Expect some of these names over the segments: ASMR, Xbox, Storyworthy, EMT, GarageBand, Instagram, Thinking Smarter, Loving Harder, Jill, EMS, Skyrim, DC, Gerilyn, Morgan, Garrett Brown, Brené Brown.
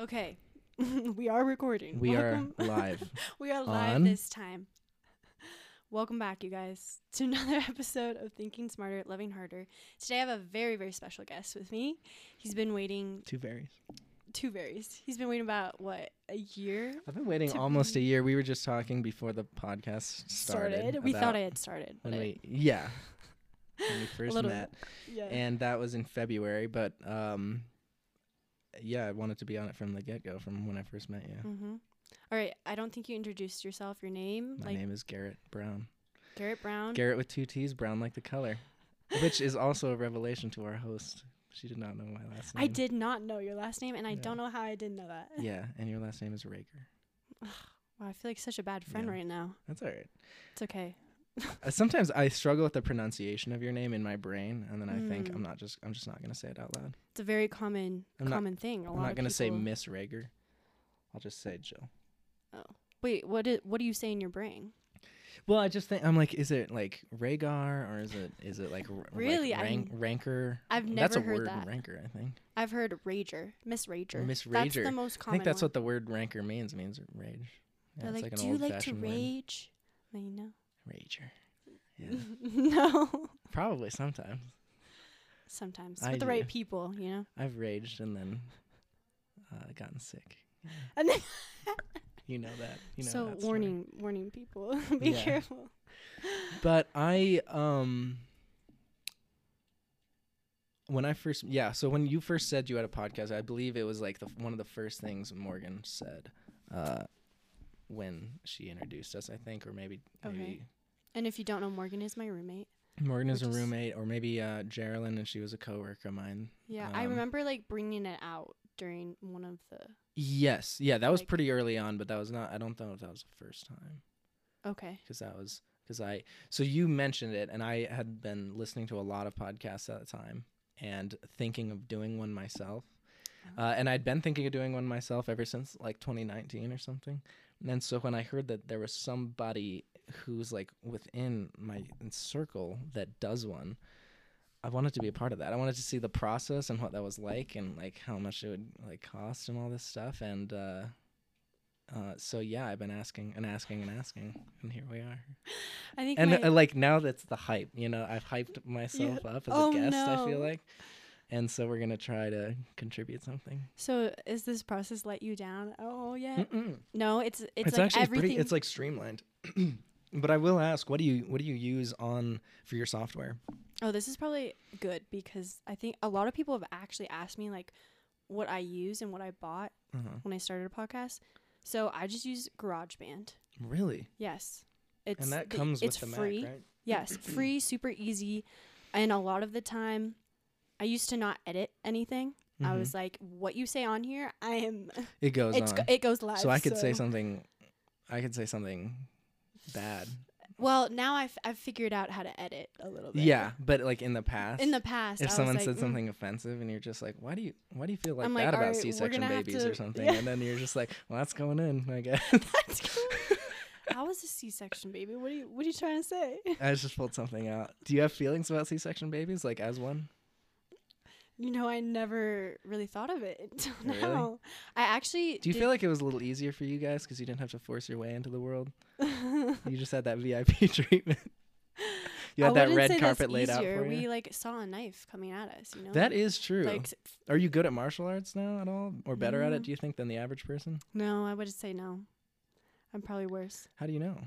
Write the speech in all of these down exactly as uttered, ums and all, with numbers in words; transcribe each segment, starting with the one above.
Okay. We are recording. We Welcome. are live. We are live on. this time. Welcome back, you guys, to another episode of Thinking Smarter, Loving Harder. Today I have a very, very special guest with me. He's been waiting... Two varies. Two varies. He's been waiting about, what, a year? I've been waiting almost be a year. We were just talking before the podcast started. started. We thought it had started. When we, yeah. When we first met. Yeah. And that was in February, but... um. Yeah, I wanted to be on it from the get-go, from when I first met you. Mm-hmm. All right, I don't think you introduced yourself, your name. My like name is Garrett Brown. Garrett Brown? Garrett with two T's, Brown like the color, which is also a revelation to our host. She did not know my last name. I did not know your last name, and yeah. I don't know how I didn't know that. Yeah, and your last name is Raker. Wow, I feel like such a bad friend yeah. right now. That's all right. It's okay. uh, sometimes I struggle with the pronunciation of your name in my brain, and then mm. I think I'm not just I'm just not gonna say it out loud. It's a very common I'm common not, thing. A I'm lot not of gonna say Miss Rager. I'll just say Jill. Oh wait, what is what do you say in your brain? Well, I just think I'm like, is it like Rhaegar or is it is it like really like rank, rancor? I've never that's a heard word, that. Rancor, I think. I've heard rager, Miss Rager. Miss Rager. That's the most common. I think that's one. What the word rancor means. It means rage. Yeah, like, like do you like to rage? Well, you know. Rager. Yeah. No. Probably sometimes. Sometimes. I with the do. right people, you know? I've raged and then uh, gotten sick. And then you know that. You know so that warning, warning people. Be yeah. careful. But I, um, when I first, yeah, so when you first said you had a podcast, I believe it was like the one of the first things Morgan said. Uh when she introduced us, I think, or maybe, okay. maybe. And if you don't know, Morgan is my roommate. Morgan is a roommate, or maybe uh, Gerilyn, and she was a coworker of mine. Yeah, um, I remember, like, bringing it out during one of the... Yes, yeah, that like, was pretty early on, but that was not, I don't know if that was the first time. Okay. Because that was, because I, so you mentioned it, and I had been listening to a lot of podcasts at the time, and thinking of doing one myself. Oh. Uh, and I'd been thinking of doing one myself ever since, like, twenty nineteen or something. And so when I heard that there was somebody who's like within my circle that does one, I wanted to be a part of that. I wanted to see the process and what that was like and like how much it would like cost and all this stuff. And uh, uh, so, yeah, I've been asking and asking and asking. And here we are. I think and uh, like now that's the hype. You know, I've hyped myself yeah. up as oh, a guest, no. I feel like. And so we're going to try to contribute something. So is this process let you down? Oh, yeah. Mm-mm. No, it's it's, it's like actually everything. Pretty, it's like streamlined. But I will ask, what do you what do you use on for your software? Oh, this is probably good because I think a lot of people have actually asked me like what I use and what I bought uh-huh. when I started a podcast. So I just use GarageBand. Really? Yes. It's and that the, comes with the free. Mac, right? Yes, free, super easy. And a lot of the time... I used to not edit anything. Mm-hmm. I was like, "What you say on here, I am." It goes it's on. Go, it goes live. So I could so. say something. I could say something bad. Well, now I've I've figured out how to edit a little bit. Yeah, but like in the past. In the past, if I someone was like, said something mm. offensive, and you're just like, "Why do you Why do you feel like I'm that like, about right, C-section babies to, or something?" Yeah. And then you're just like, "Well, that's going in, I guess." That's going How was a C-section baby? What are you What are you trying to say? I just pulled something out. Do you have feelings about C-section babies, like as one? You know, I never really thought of it until really? now. I actually... Do you feel like it was a little easier for you guys because you didn't have to force your way into the world? You just had that V I P treatment. You had I that red carpet laid easier. out for you. We, like, saw a knife coming at us, you know? That is true. Like, are you good at martial arts now at all? Or better mm. at it, do you think, than the average person? No, I would say no. I'm probably worse. How do you know?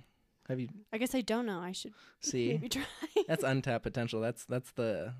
Have you? I guess I don't know. I should See? maybe try. That's untapped potential. That's That's the...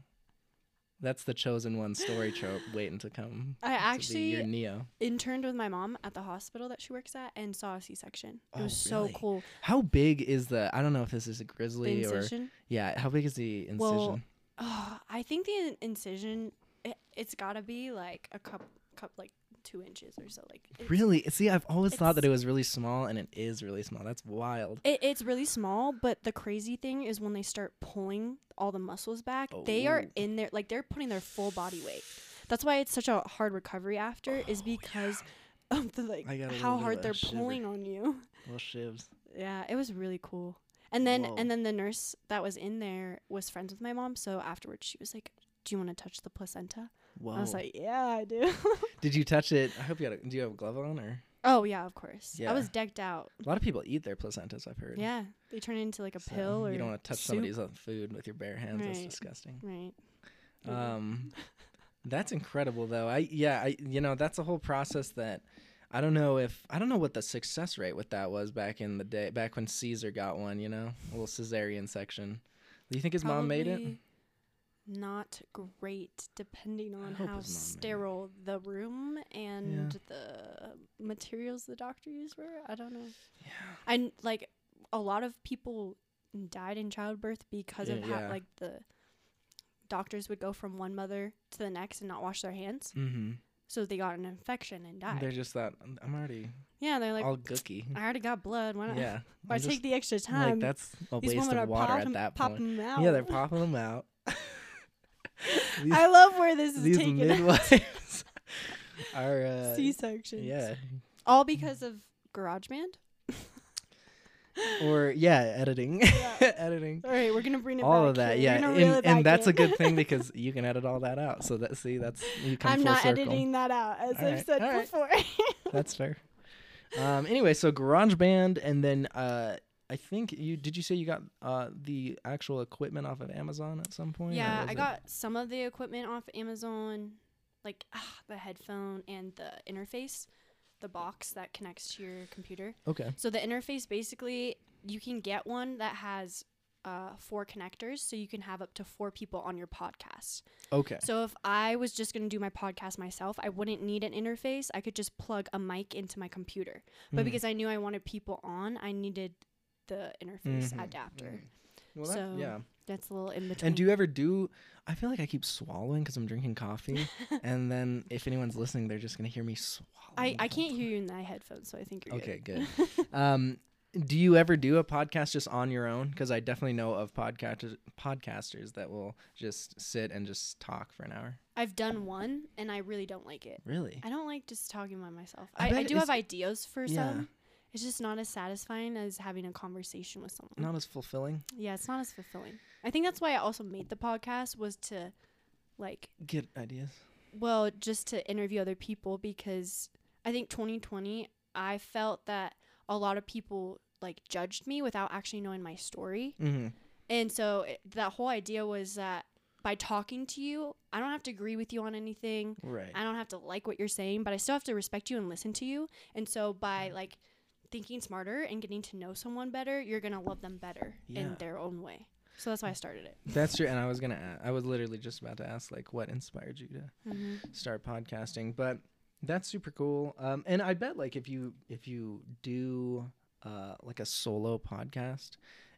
That's the chosen one story trope waiting to come. I actually your Neo. interned with my mom at the hospital that she works at and saw a C-section. It oh, was really? so cool. How big is the, I don't know if this is a grizzly or. Yeah, how big is the incision? Well, oh, I think the incision, it, it's got to be like a cup, cup, like two inches or so. Like it's, Really? See, I've always thought that it was really small and it is really small. That's wild. It, it's really small, but the crazy thing is when they start pulling all the muscles back, oh. they are in there, like they're putting their full body weight. That's why it's such a hard recovery after oh, is because yeah. of the like how hard they're shiver. pulling on you. Little shivs. Yeah, it was really cool. And then Whoa. and then the nurse that was in there was friends with my mom, so afterwards she was like, "Do you want to touch the placenta?" Whoa. I was like, yeah, I do. Did you touch it? I hope you had a, do you have a glove on or? Oh, yeah, of course. Yeah. I was decked out. A lot of people eat their placentas, I've heard. Yeah. They turn it into like a so pill or You don't want to touch soup. somebody's own food with your bare hands. Right. That's disgusting. Right. Um, that's incredible, though. I Yeah, I you know, that's a whole process that I don't know if, I don't know what the success rate with that was back in the day, back when Caesar got one, you know, a little cesarean section. Do you think his Probably mom made it? Not great, depending on how sterile the room and yeah. the materials the doctor used were. I don't know. Yeah. And like a lot of people died in childbirth because yeah, of how yeah. like the doctors would go from one mother to the next and not wash their hands. Mm-hmm. So they got an infection and died. They're just that I'm already. Yeah, they're like all gooky. I already got blood. Why not? Yeah. Why just, take the extra time? Like that's a waste of water at that point. Them out. Yeah, they're popping them out. These, I love where this is these taken. These midwives are uh, C-sections. Yeah, all because of GarageBand. Or yeah, editing, yeah. editing. All right, we're gonna bring it all back of that. Here. Yeah, and, and, and that's in. a good thing because you can edit all that out. So that see, that's you come I'm full not circle. editing that out as all I've right, said right. before. That's fair. Um. Anyway, so GarageBand, and then uh. I think you did you say you got uh, the actual equipment off of Amazon at some point? Yeah, I got some of the equipment off Amazon, like ah, the headphone and the interface, the box that connects to your computer. Okay. So the interface, basically, you can get one that has uh, four connectors, so you can have up to four people on your podcast. Okay. So if I was just going to do my podcast myself, I wouldn't need an interface. I could just plug a mic into my computer. But mm. because I knew I wanted people on, I needed the interface mm-hmm. adapter. Mm. Well, so that, yeah. that's a little in between. And do you ever do, I feel like I keep swallowing because I'm drinking coffee. And then if anyone's listening, they're just going to hear me swallow. I, I can't hear you in my headphones, so I think you're okay, good. Okay, good. um, do you ever do a podcast just on your own? Because I definitely know of podcasters, podcasters that will just sit and just talk for an hour. I've done one, and I really don't like it. Really? I don't like just talking by myself. I, I, I do have ideas for yeah. some. It's just not as satisfying as having a conversation with someone. Not as fulfilling? Yeah, it's not as fulfilling. I think that's why I also made the podcast, was to, like... Get ideas? Well, just to interview other people, because I think twenty twenty, I felt that a lot of people, like, judged me without actually knowing my story. Mm-hmm. And so it, that whole idea was that by talking to you, I don't have to agree with you on anything. Right. I don't have to like what you're saying, but I still have to respect you and listen to you. And so by, mm-hmm. like... thinking smarter and getting to know someone better, you're gonna love them better yeah. in their own way. So that's why I started it. That's true. And I was gonna ask, I was literally just about to ask, like, what inspired you to mm-hmm. start podcasting? But that's super cool. Um, and I bet, like, if you if you do uh, like a solo podcast,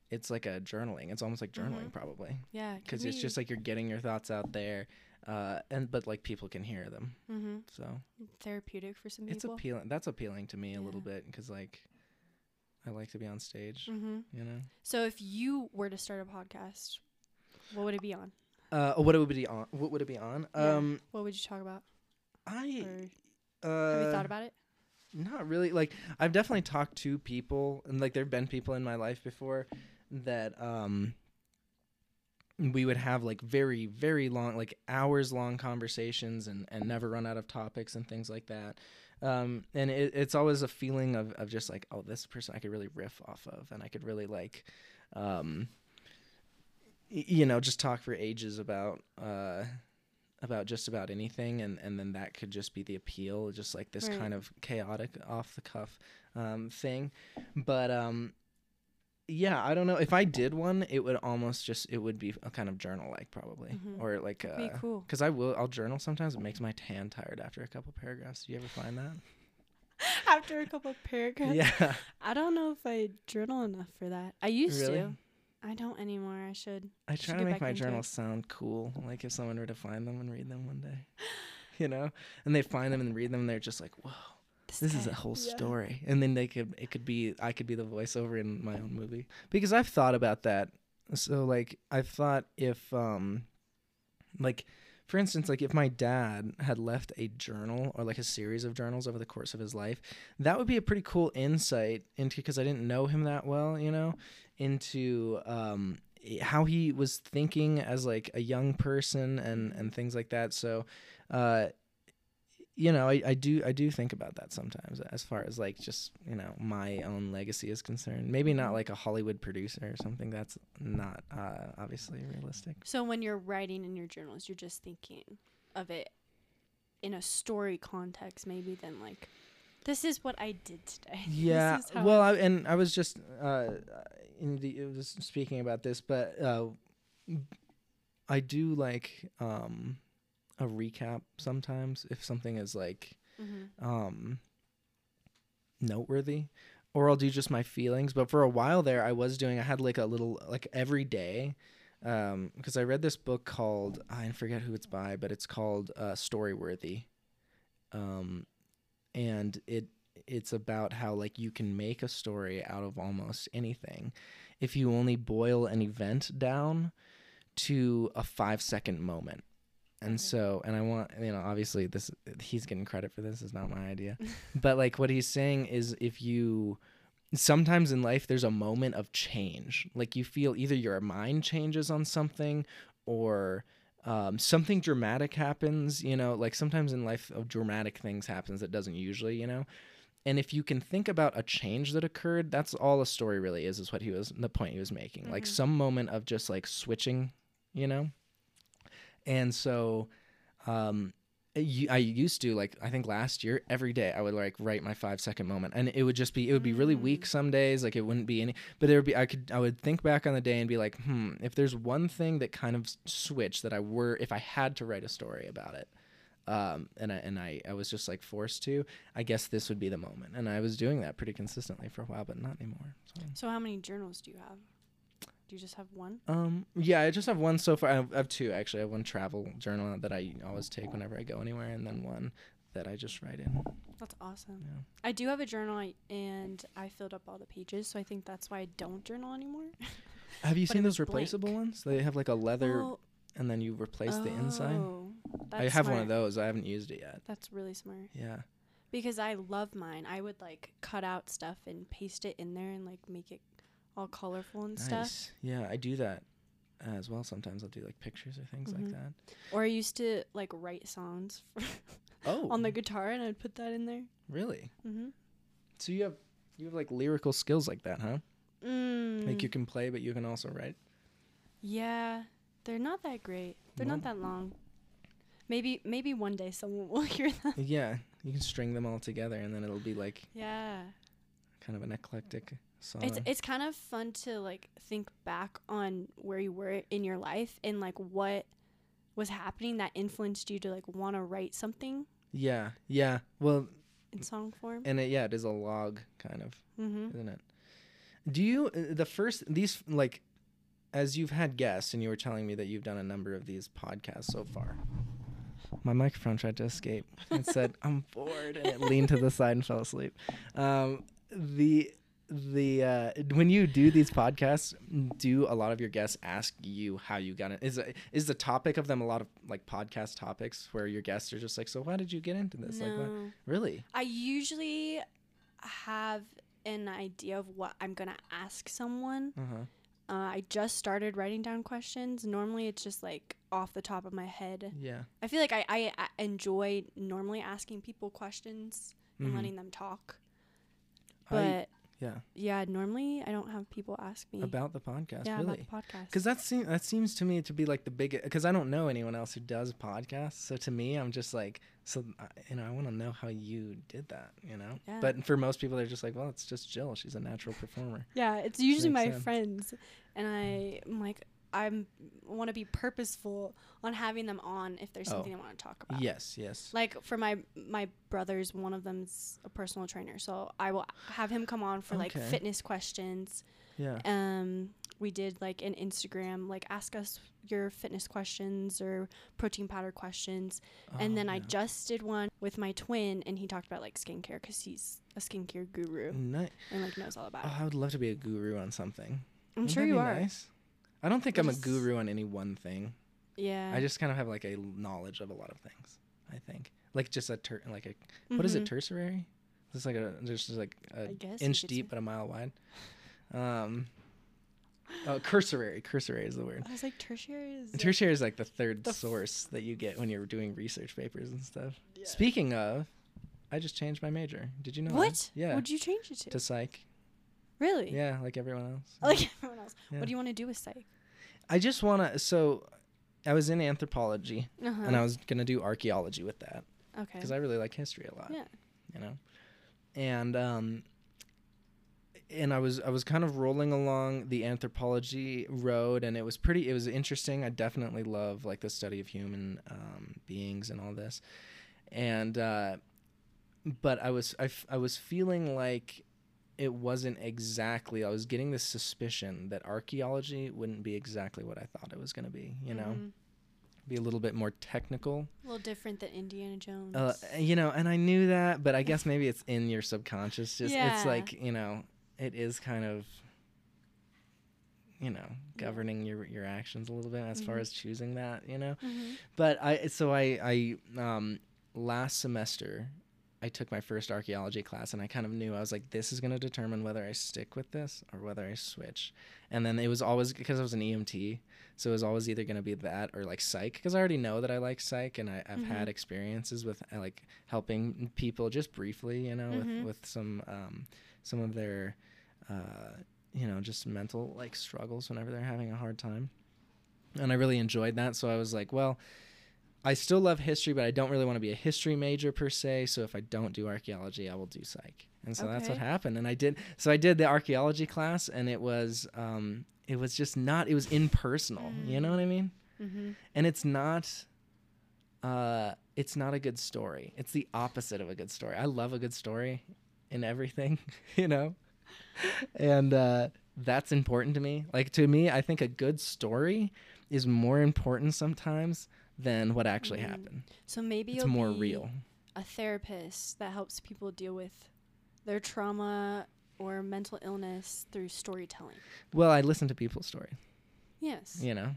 it's like a journaling. It's almost like journaling, mm-hmm. probably. Yeah, because it's just like you're getting your thoughts out there. Uh, and but like people can hear them, mm-hmm. so therapeutic for some people. It's appealing. That's appealing to me yeah. a little bit because like I like to be on stage, mm-hmm. you know. So if you were to start a podcast, what would it be on? Uh, what would it be on? What would it be on? Yeah. Um, what would you talk about? I or uh, have you thought about it? Not really. Like I've definitely talked to people, and like there've been people in my life before that. Um, we would have like very, very long, like hours long conversations and, and never run out of topics and things like that. Um, and it, it's always a feeling of, of just like, oh, this person I could really riff off of. And I could really like, um, y- you know, just talk for ages about, uh, about just about anything. And, and then that could just be the appeal, just like this right. kind of chaotic off the cuff, um, thing. But, um, yeah, I don't know. If I did one, it would almost just it would be a kind of journal like probably mm-hmm. or like uh, be cool because I will I'll journal sometimes. It makes my hand tired after a couple paragraphs. Do you ever find that? After a couple paragraphs, yeah. I don't know if I journal enough for that. I used really? to. I don't anymore. I should. I try should to make my journals sound cool. Like if someone were to find them and read them one day, you know, and they find them and read them, and they're just like, whoa. This is a whole yeah. story. And then they could, it could be, I could be the voiceover in my own movie because I've thought about that. So like, I've thought if, um, like for instance, like if my dad had left a journal or like a series of journals over the course of his life, that would be a pretty cool insight into, cause I didn't know him that well, you know, into, um, how he was thinking as like a young person and, and things like that. So, uh, you know, I, I do I do think about that sometimes, as far as like just, you know, my own legacy is concerned. Maybe not like a Hollywood producer or something. That's not uh, obviously realistic. So when you're writing in your journals, you're just thinking of it in a story context, maybe, than like, this is what I did today. Yeah. Well, I, and I was just uh, in the, it was speaking about this, but uh, I do like um, a recap sometimes if something is like mm-hmm. um, noteworthy, or I'll do just my feelings. But for a while there, I was doing, I had like a little, like every day, um, because I read this book called, I forget who it's by, but it's called uh, Storyworthy. Um, And it it's about how like you can make a story out of almost anything if you only boil an event down to a five second moment. And so, and I want, you know, obviously this, he's getting credit for this, is not my idea. But like what he's saying is, if you, sometimes in life there's a moment of change. Like you feel either your mind changes on something, or Um, something dramatic happens, you know, like sometimes in life of dramatic things happens that doesn't usually, you know, and if you can think about a change that occurred, that's all a story really is, is what he was, the point he was making, mm-hmm. like some moment of just like switching, you know? And so, um, I used to, like, I think last year, every day I would like write my five second moment, and it would just be, it would be really weak some days. Like it wouldn't be any, but there would be, I could, I would think back on the day and be like, Hmm, if there's one thing that kind of switched that I were, if I had to write a story about it, um, and I, and I, I was just like forced to, I guess this would be the moment. And I was doing that pretty consistently for a while, but not anymore. So, so how many journals do you have? Do you just have one? Um, yeah, I just have one so far. I have, I have two, actually. I have one travel journal that I always take whenever I go anywhere, and then one that I just write in. That's awesome. Yeah. I do have a journal, I, and I filled up all the pages, so I think that's why I don't journal anymore. Have you seen those replaceable blank. ones? They have like a leather, oh. and then you replace oh, the inside. That's I have smart. one of those. I haven't used it yet. That's really smart. Yeah. Because I love mine. I would like cut out stuff and paste it in there and like make it all colorful and nice. stuff. Yeah, I do that uh, as well. Sometimes I'll do like pictures or things mm-hmm. like that. Or I used to like write songs oh. on the guitar, and I'd put that in there. Really? Mm-hmm. So you have you have like lyrical skills like that, huh? Mm. Like you can play, but you can also write. Yeah, they're not that great. They're no. not that long. Maybe maybe one day someone will hear them. Yeah, you can string them all together, and then it'll be like yeah, kind of an eclectic. So it's it's kind of fun to like think back on where you were in your life and like what was happening that influenced you to like want to write something. Yeah, yeah. Well, in song form. And it, yeah, it is a log kind of, mm-hmm. isn't it? Do you uh, the first these like as you've had guests, and you were telling me that you've done a number of these podcasts so far. My microphone tried to escape and said, "I'm bored," and it leaned to the side and fell asleep. Um, the The uh, when you do these podcasts, do a lot of your guests ask you how you got it? Is is the topic of them a lot of like podcast topics where your guests are just like, so why did you get into this? No. Like, what? Really? I usually have an idea of what I'm gonna ask someone. Uh-huh. Uh, I just started writing down questions. Normally, it's just like off the top of my head. Yeah. I feel like I I, I enjoy normally asking people questions and mm-hmm. letting them talk, but. I- Yeah. Yeah. Normally, I don't have people ask me about the podcast. Yeah, really. About the podcast. Because that seems that seems to me to be like the biggest. Because I don't know anyone else who does podcasts. So to me, I'm just like, so I, you know, I want to know how you did that. You know. Yeah. But for most people, they're just like, well, it's just Jill. She's a natural performer. Yeah. It's usually my sense. friends, and I, I'm like, I'm want to be purposeful on having them on if there's oh. something I want to talk about. Yes, yes. Like for my my brothers, one of them's a personal trainer, so I will have him come on for okay. like fitness questions. Yeah. Um, we did like an Instagram, like ask us your fitness questions or protein powder questions, oh, and then yeah. I just did one with my twin, and he talked about like skincare because he's a skincare guru nice. and like knows all about oh, it. I would love to be a guru on something. I'm Wouldn't sure you are. Nice? I don't think I'm a guru on any one thing. Yeah. I just kind of have like a knowledge of a lot of things, I think. Like just a ter- like a mm-hmm. what is it, tertiary? It's like a just like a inch deep but a mile wide. Um Oh, cursory. Cursory is the word. I was like, tertiary is... Tertiary is like the third the source f- that you get when you're doing research papers and stuff. Yeah. Speaking of, I just changed my major. Did you know What? That? Yeah. What did you change it to? To psych. Really? Yeah, like everyone else. Like everyone else. Yeah. What do you want to do with psych? I just want to... So, I was in anthropology, uh-huh. and I was going to do archaeology with that. Okay. Because I really like history a lot. Yeah. You know? And... um. And I was I was kind of rolling along the anthropology road, and it was pretty, it was interesting. I definitely love, like, the study of human um, beings and all this. And, uh, but I was, I, f- I was feeling like it wasn't exactly, I was getting this suspicion that archaeology wouldn't be exactly what I thought it was going to be, you know? Mm. Be a little bit more technical. A little different than Indiana Jones. Uh, you know, and I knew that, but I guess maybe it's in your subconscious. Just yeah. It's like, you know... It is kind of, you know, governing your your actions a little bit as mm-hmm. far as choosing that, you know. Mm-hmm. But I so I I um, last semester I took my first archaeology class, and I kind of knew, I was like, this is going to determine whether I stick with this or whether I switch. And then it was always, because I was an E M T, so it was always either going to be that or like psych, because I already know that I like psych, and I, I've mm-hmm. had experiences with uh, like helping people just briefly, you know, mm-hmm. with, with some um, some of their. Uh, you know, just mental like struggles whenever they're having a hard time. And I really enjoyed that. So I was like, well, I still love history, but I don't really want to be a history major per se. So if I don't do archaeology, I will do psych. And so okay. that's what happened. And I did, so I did the archaeology class, and it was, um, it was just not, it was impersonal. Mm. You know what I mean? Mm-hmm. And it's not, uh, it's not a good story. It's the opposite of a good story. I love a good story in everything, you know? And uh, that's important to me. Like, to me, I think a good story is more important sometimes than what actually mm. happened. So maybe it's more real. A therapist that helps people deal with their trauma or mental illness through storytelling. Well, I listen to people's stories. Yes. You know.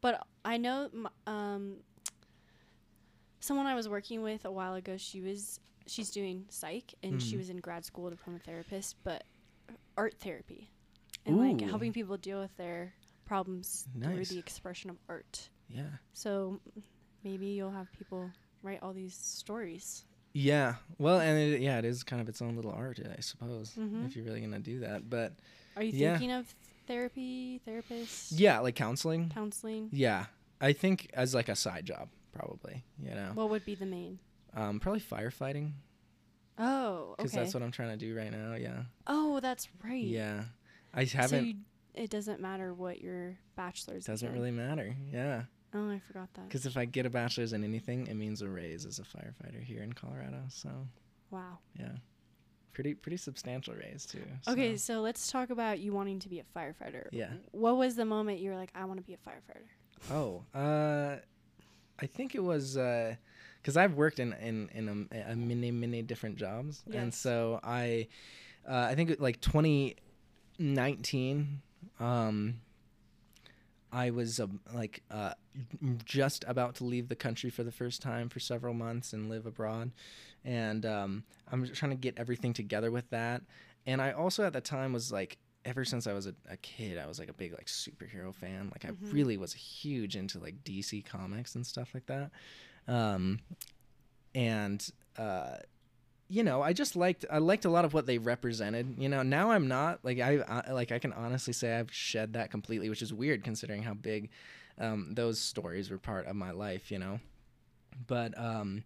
But I know um, someone I was working with a while ago. She was she's doing psych, and mm. she was in grad school to become a therapist, but. Art therapy and Ooh. Like helping people deal with their problems nice. Through the expression of art. Yeah. So maybe you'll have people write all these stories. Yeah. Well, and it, yeah, it is kind of its own little art, I suppose, mm-hmm. if you're really going to do that. But are you yeah. thinking of therapy, therapists? Yeah, like counseling. Counseling. Yeah. I think as like a side job, probably, you know. What would be the main? Um, probably firefighting. Oh, okay. Because that's what I'm trying to do right now, yeah. Oh, that's right. Yeah. I haven't... So you, it doesn't matter what your bachelor's is. Doesn't really matter, yeah. Oh, I forgot that. Because if I get a bachelor's in anything, it means a raise as a firefighter here in Colorado, so... Wow. Yeah. Pretty pretty substantial raise, too. So. Okay, so let's talk about you wanting to be a firefighter. Yeah. What was the moment you were like, I want to be a firefighter? Oh, uh... I think it was... uh Because I've worked in in, in a, a many many different jobs, yes. and so I, uh, I think it, like twenty nineteen, um, I was uh, like uh, just about to leave the country for the first time for several months and live abroad, and um, I'm just trying to get everything together with that. And I also at the time was like, ever since I was a, a kid, I was like a big like superhero fan. Like mm-hmm. I really was huge into like D C comics and stuff like that. Um, and, uh, you know, I just liked, I liked a lot of what they represented, you know. Now I'm not like, I, I like, I can honestly say I've shed that completely, which is weird considering how big, um, those stories were part of my life, you know, but, um,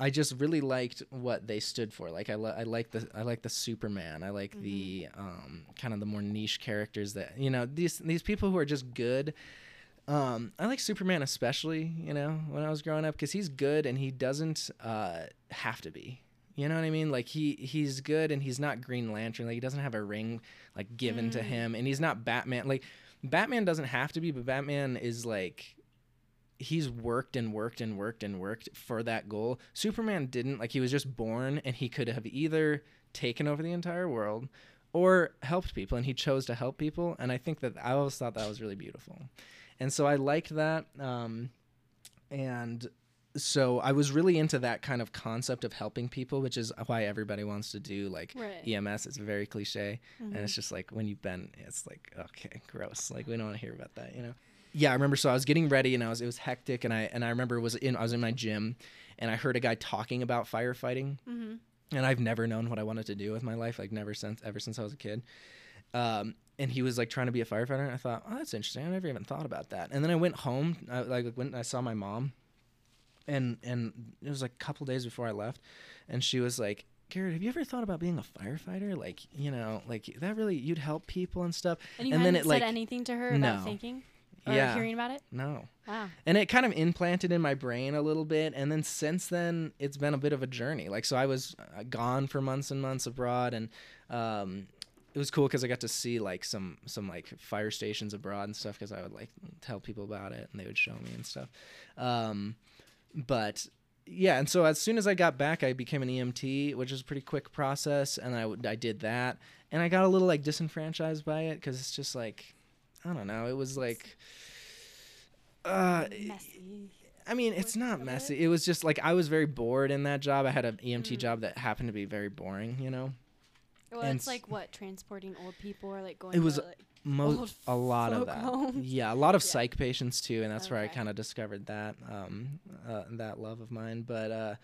I just really liked what they stood for. Like I, li- I like the, I like the Superman. I like mm-hmm. the, um, kind of the more niche characters that, you know, these, these people who are just good. Um, I like Superman especially, you know, when I was growing up, because he's good and he doesn't uh, have to be. You know what I mean? Like he he's good and he's not Green Lantern. Like he doesn't have a ring like given mm. to him, and he's not Batman. Like Batman doesn't have to be, but Batman is like he's worked and worked and worked and worked for that goal. Superman didn't. Like he was just born, and he could have either taken over the entire world or helped people, and he chose to help people. And I think that I always thought that was really beautiful. And so I liked that, um, and so I was really into that kind of concept of helping people, which is why everybody wants to do like right. E M S. It's very cliche. Mm-hmm. And it's just like when you've been, it's like, okay, gross. Like we don't want to hear about that, you know? Yeah, I remember. So I was getting ready, and I was it was hectic, and I and I remember was in I was in my gym, and I heard a guy talking about firefighting, mm-hmm. and I've never known what I wanted to do with my life, like never since ever since I was a kid. Um, and he was like trying to be a firefighter, and I thought, oh, that's interesting. I never even thought about that. And then I went home, I, like went and I saw my mom, and and it was like a couple days before I left, and she was like, Garrett, have you ever thought about being a firefighter? Like, you know, like that really you'd help people and stuff. And you and hadn't then it, said like, anything to her about no. thinking. Or yeah. hearing about it? No. Wow. And it kind of implanted in my brain a little bit. And then since then, it's been a bit of a journey. Like, so I was uh, gone for months and months abroad. And um, it was cool because I got to see, like, some, some like, fire stations abroad and stuff because I would, like, tell people about it. And they would show me and stuff. Um, but, yeah. And so as soon as I got back, I became an E M T, which is a pretty quick process. And I, w- I did that. And I got a little, like, disenfranchised by it because it's just, like... I don't know. It was like, uh, messy. I mean, it's not messy. It was just like, I was very bored in that job. I had an E M T mm. job that happened to be very boring, you know? Well, and it's like what, transporting old people or like going it was to like mo- old a lot of that. Homes. Yeah. A lot of yeah. psych patients too. And that's okay. where I kind of discovered that, um, uh, that love of mine. But, uh,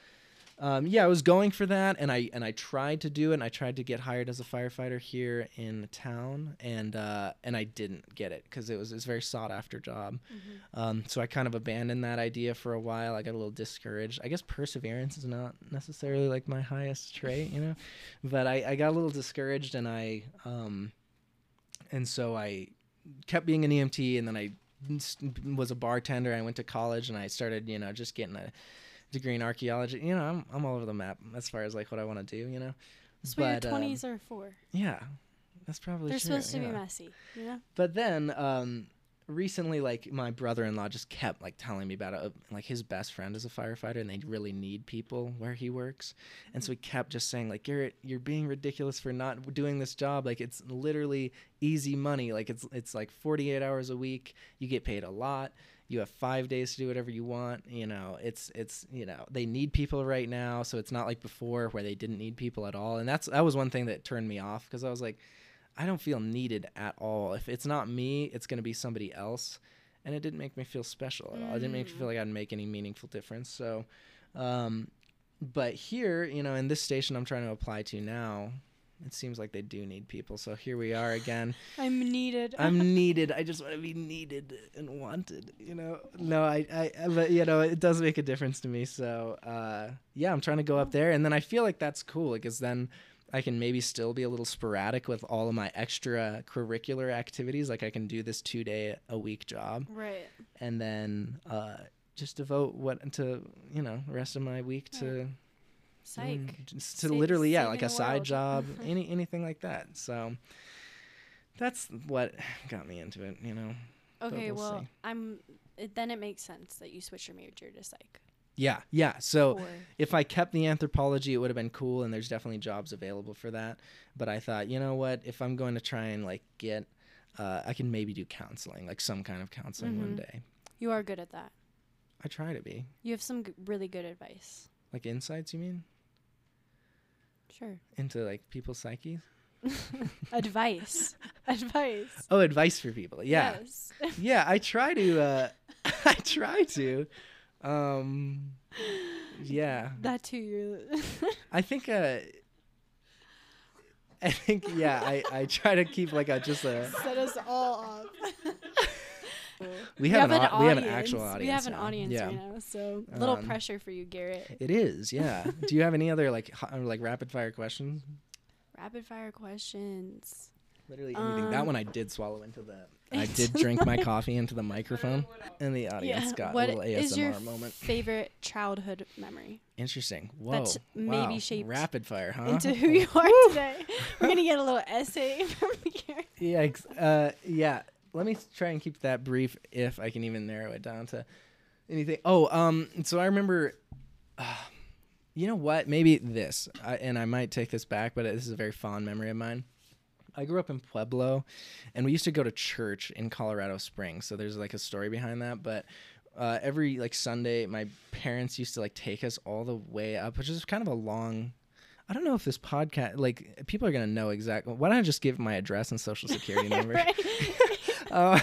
Um, yeah, I was going for that, and I and I tried to do it, and I tried to get hired as a firefighter here in town, and uh, and I didn't get it because it was it's a very sought-after job. Mm-hmm. Um, so I kind of abandoned that idea for a while. I got a little discouraged. I guess perseverance is not necessarily, like, my highest trait, you know? But I, I got a little discouraged, and I um, and so I kept being an E M T, and then I was a bartender. I went to college, and I started, you know, just getting a... degree in archaeology. You know, I'm I'm all over the map as far as like what I want to do, you know. That's what your twenties um, are for. Yeah. That's probably They're true, supposed to know. Be messy, you know. But then um recently, like, my brother-in-law just kept like telling me about it. Like, his best friend is a firefighter, and they really need people where he works. And so he kept just saying, like, Garrett, you're being ridiculous for not doing this job. Like, it's literally easy money. Like, it's it's like forty-eight hours a week. You get paid a lot. You have five days to do whatever you want. You know, it's, it's, you know, they need people right now. So it's not like before where they didn't need people at all. And that's, that was one thing that turned me off. Cause I was like, I don't feel needed at all. If it's not me, it's going to be somebody else. And it didn't make me feel special at all. Mm. It didn't make me feel like I'd make any meaningful difference. So, um, but here, you know, in this station I'm trying to apply to now, it seems like they do need people. So here we are again. I'm needed. I'm needed. I just want to be needed and wanted, you know? No, I, I, I, but you know, it does make a difference to me. So, uh, yeah, I'm trying to go up there. And then I feel like that's cool because then I can maybe still be a little sporadic with all of my extra curricular activities. Like, I can do this two day a week job. Right. And then, uh, just devote what to, you know, the rest of my week right. to, Psych. To Psych. literally, yeah, Psych like a side world. job, any anything like that. So that's what got me into it, you know. Okay, we'll, well I'm. It, then it makes sense that you switch your major to psych. Yeah, yeah. So or. if I kept the anthropology, it would have been cool, and there's definitely jobs available for that. But I thought, you know what? If I'm going to try and like get, uh, I can maybe do counseling, like some kind of counseling mm-hmm. one day. You are good at that. I try to be. You have some g- really good advice. Like insights, you mean? Sure. Into like people's psyches? Advice. Advice. Oh, advice for people. Yeah. Yes. Yeah, I try to uh I try to. Um Yeah. That too, you're I think uh I think yeah, I, I try to keep like a just a set us all up. We have, we, have an au- we have an actual audience. We have an now. audience yeah. right now, so a little um, pressure for you, Garrett. It is, yeah. Do you have any other like ho- like rapid fire questions? Rapid fire questions. Literally anything. Um, that one I did swallow into the. I did drink my coffee into the microphone, and the audience yeah. got what a little is A S M R your moment. Favorite childhood memory? Interesting. Whoa. That's wow. maybe shaped rapid fire, huh? Into who you are today. We're gonna get a little essay from Garrett. Yeah. Uh, yeah. Let me try and keep that brief if I can even narrow it down to anything. Oh, um, so I remember, uh, you know what? Maybe this, I, and I might take this back, but this is a very fond memory of mine. I grew up in Pueblo, and we used to go to church in Colorado Springs. So there's like a story behind that, but uh, every like Sunday, my parents used to like take us all the way up, which is kind of a long. I don't know if this podcast, like, people are going to know exactly. Why don't I just give my address and social security number? uh,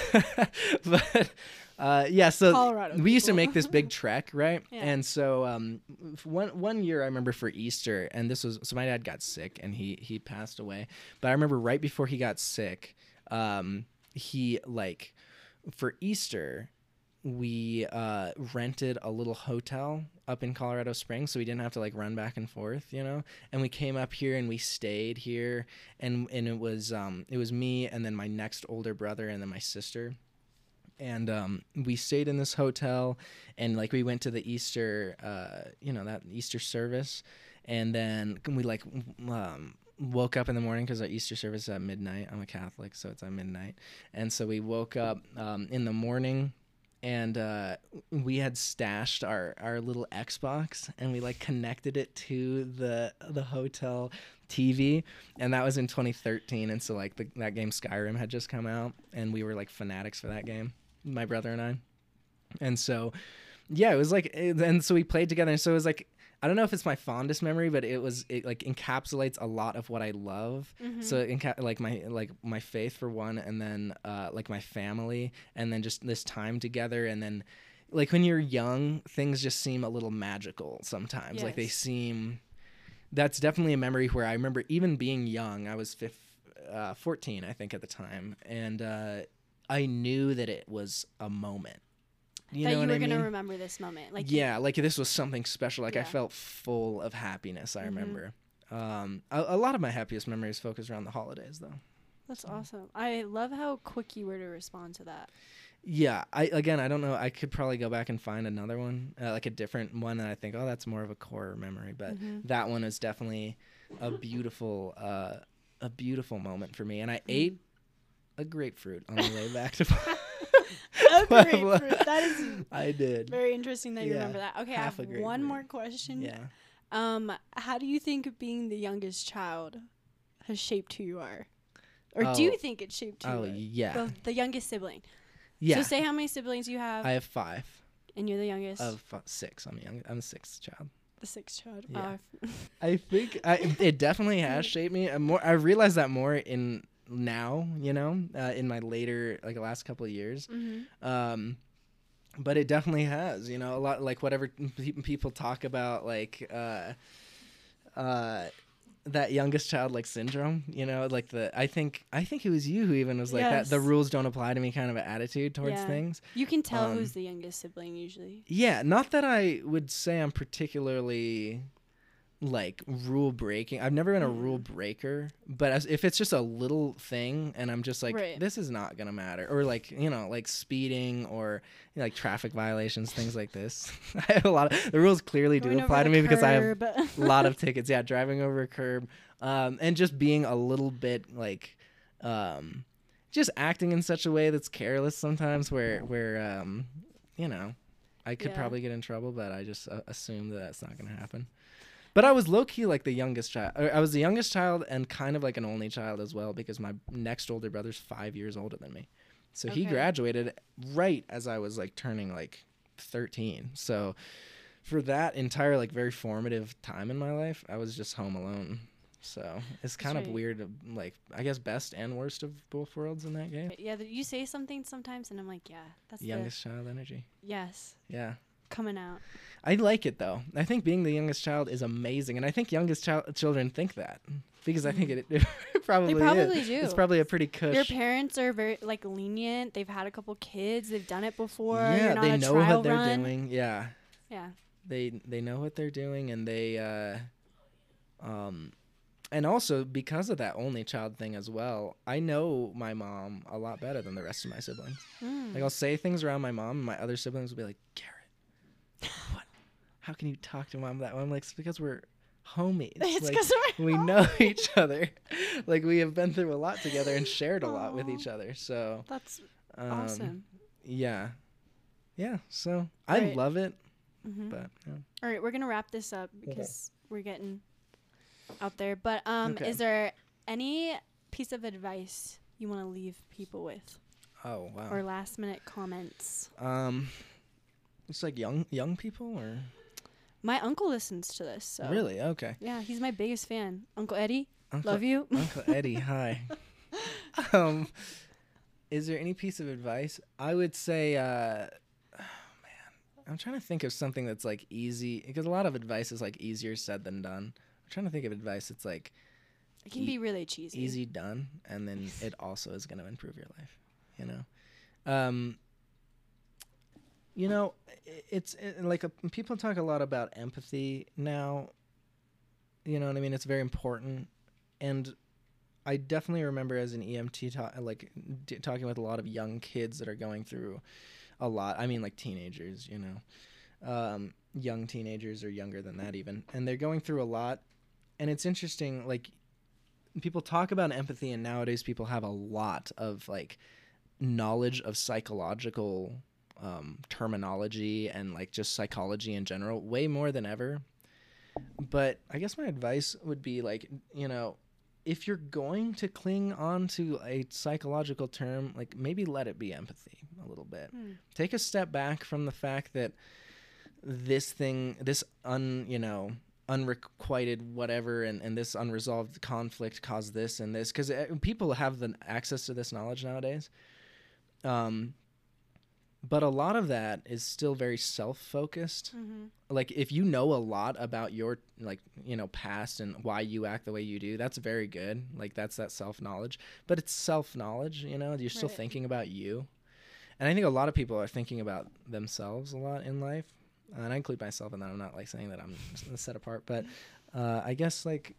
but, uh, yeah, so Colorado we people. used to make this big trek, right? Yeah. And so um, one one year I remember for Easter, and this was, so my dad got sick, and he, he passed away. But I remember right before he got sick, um, he, like, for Easter, we uh, rented a little hotel up in Colorado Springs, so we didn't have to like run back and forth, you know. And we came up here and we stayed here, and and it was um it was me and then my next older brother and then my sister, and um we stayed in this hotel, and like we went to the Easter uh you know that Easter service, and then we like um. woke up in the morning because our Easter service is at midnight. I'm a Catholic, so it's at midnight, and so we woke up um, in the morning. And uh, we had stashed our, our little Xbox, and we like connected it to the the hotel T V, and that was in twenty thirteen. And so like the, that game Skyrim had just come out, and we were like fanatics for that game, my brother and I. And so, yeah, it was like, and so we played together. And so it was like, I don't know if it's my fondest memory, but it was it like encapsulates a lot of what I love. Mm-hmm. So it enca- like my like my faith for one, and then uh, like my family, and then just this time together, and then like when you're young, things just seem a little magical sometimes. Yes. Like they seem. That's definitely a memory where I remember even being young. I was fifth, uh, fourteen, I think, at the time, and uh, I knew that it was a moment. You that know you were I mean? gonna remember this moment, like yeah, like this was something special. Like yeah. I felt full of happiness. I mm-hmm. remember. Um, a, a lot of my happiest memories focus around the holidays, though. That's so. awesome. I love how quick you were to respond to that. Yeah, I again, I don't know. I could probably go back and find another one, uh, like a different one that I think, oh, that's more of a core memory. But mm-hmm. that one is definitely a beautiful, uh, a beautiful moment for me. And I mm-hmm. ate a grapefruit on the way back to. That is I did. Very interesting that you yeah, remember that. Okay, I have one more question. Yeah. Um, how do you think being the youngest child has shaped who you are? Or oh, do you think it shaped who oh, you are? Oh, yeah. The, the youngest sibling. Yeah. So say how many siblings you have. I have five. And you're the youngest? Of f- six. I'm young. I'm the sixth child. The sixth child. Yeah. Uh, I think I, it definitely has shaped me. I'm more, I realize that more in... now, you know, uh, in my later, like, last couple of years. Mm-hmm. Um, but it definitely has, you know, a lot, like, whatever pe- people talk about, like, uh, uh, that youngest child, like, syndrome, you know, like, the, I think, I think it was you who even was, like, yes. that, the rules don't apply to me kind of an attitude towards yeah. things. You can tell um, who's the youngest sibling, usually. Yeah, not that I would say I'm particularly... like rule breaking. I've never been a rule breaker, but as, if it's just a little thing and I'm just like, right. this is not going to matter. Or like, you know, like speeding or you know, like traffic violations, things like this. I have a lot of, the rules clearly going do apply to me curb. because I have a lot of tickets. Yeah. Driving over a curb. Um, and just being a little bit like, um, just acting in such a way that's careless sometimes where, where, um, you know, I could yeah. probably get in trouble, but I just uh, assume that that's not going to happen. But I was low-key, like, the youngest child. I was the youngest child and kind of, like, an only child as well because my next older brother's five years older than me. So okay. he graduated right as I was, like, turning, like, thirteen. So for that entire, like, very formative time in my life, I was just home alone. So it's kind That's of right. weird, like, I guess best and worst of both worlds in that game. Yeah, you say something sometimes, and I'm like, yeah. that's Youngest the... child energy. Yes. Yeah. Coming out. I like it though. I think being the youngest child is amazing, and I think youngest child children think that because I think it, it probably, they probably is. do. It's probably a pretty cush. Your parents are very like lenient. They've had a couple kids. They've done it before. Yeah, they know what they're run. doing. Yeah. Yeah. They they know what they're doing, and they uh, um, and also because of that only child thing as well, I know my mom a lot better than the rest of my siblings. Mm. Like I'll say things around my mom, and my other siblings will be like, Garrett. What? How can you talk to mom that way? I'm like, it's because we're homies. It's because like, we're we homies. know each other. Like we have been through a lot together and shared a Aww. lot with each other. So that's um, awesome. Yeah, yeah. So I right. love it. Mm-hmm. But yeah. all right, we're gonna wrap this up because okay. we're getting out there. But um, okay. is there any piece of advice you want to leave people with? Oh wow. Or last minute comments. Um. It's like young young people, or my uncle listens to this. So. Really? Okay. Yeah, he's my biggest fan. Uncle Eddie, uncle, love you. Uncle Eddie, hi. Um, is there any piece of advice? I would say, uh, oh man, I'm trying to think of something that's like easy, because a lot of advice is like easier said than done. I'm trying to think of advice that's like it can e- be really cheesy, easy done, and then it also is going to improve your life. You know, um, you know, it's it, like a, people talk a lot about empathy now. You know what I mean? It's very important, and I definitely remember as an E M T, ta- like d- talking with a lot of young kids that are going through a lot. I mean, like teenagers, you know, um, young teenagers or younger than that even. And they're going through a lot. And it's interesting, like people talk about empathy, and nowadays people have a lot of like knowledge of psychological um, terminology and like just psychology in general, way more than ever. But I guess my advice would be like, you know, if you're going to cling on to a psychological term, like maybe let it be empathy a little bit. Mm. Take a step back from the fact that this thing, this un, you know, unrequited whatever, and, and this unresolved conflict caused this and this, because people have the access to this knowledge nowadays. Um, but a lot of that is still very self-focused. Mm-hmm. Like if you know a lot about your like, you know, past and why you act the way you do, that's very good. Like that's that self-knowledge, but it's self-knowledge, you know, you're still right. thinking about you. And I think a lot of people are thinking about themselves a lot in life. And I include myself in that. I'm not like saying that I'm set apart, but uh, I guess like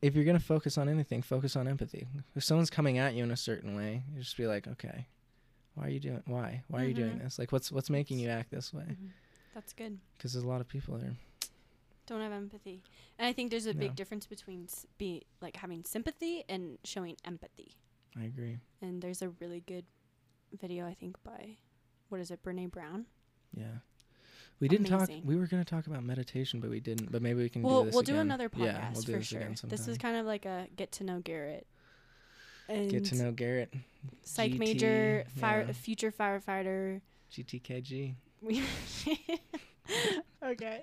if you're going to focus on anything, focus on empathy. If someone's coming at you in a certain way, you just be like, okay, why are you doing, why, why mm-hmm. are you doing this? Like what's, what's making you act this way? Mm-hmm. That's good. Because there's a lot of people that are don't have empathy. And I think there's a no. big difference between s- be like having sympathy and showing empathy. I agree. And there's a really good video, I think, by, what is it? Brené Brown. Yeah. We Amazing. didn't talk, we were going to talk about meditation, but we didn't, but maybe we can we'll, do this we'll again. We'll do another podcast yeah, we'll do for this sure. Again this is kind of like a get to know Garrett. And get to know Garrett. Psych G T, major, fire, yeah. future firefighter. G T K G. Okay.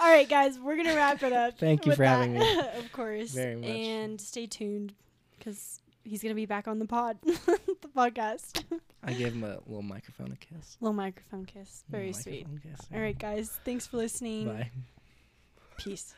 All right, guys, we're going to wrap it up. Thank you for that. having me. Of course. Very much. And stay tuned because he's going to be back on the pod, the podcast. I gave him a little microphone a kiss. Little microphone kiss. Very little sweet. Kiss, yeah. All right, guys. Thanks for listening. Bye. Peace.